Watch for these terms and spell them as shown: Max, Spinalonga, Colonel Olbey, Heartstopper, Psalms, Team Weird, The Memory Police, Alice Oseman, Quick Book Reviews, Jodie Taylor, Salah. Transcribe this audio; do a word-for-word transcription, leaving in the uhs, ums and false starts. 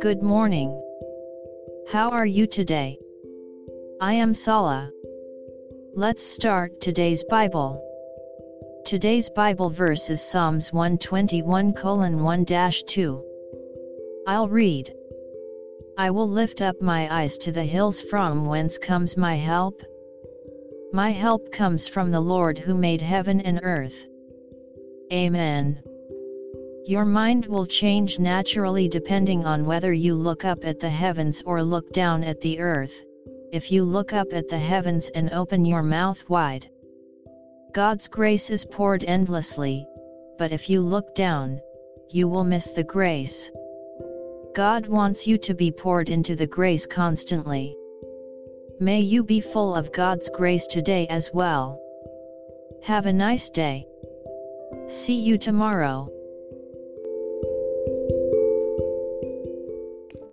Good morning. How are you today? I am Salah. Let's start today's Bible. Today's Bible verse is Psalms one twenty-one colon one dash two. I'll read. I will lift up my eyes to the hills from whence comes my help. My help comes from the Lord who made heaven and earth. Amen. Your mind will change naturally depending on whether you look up at the heavens or look down at the earth. If you look up at the heavens and open your mouth wide, God's grace is poured endlessly, but if you look down, you will miss the grace. God wants you to be poured into the grace constantly. May you be full of God's grace today as well. Have a nice day. See you tomorrow.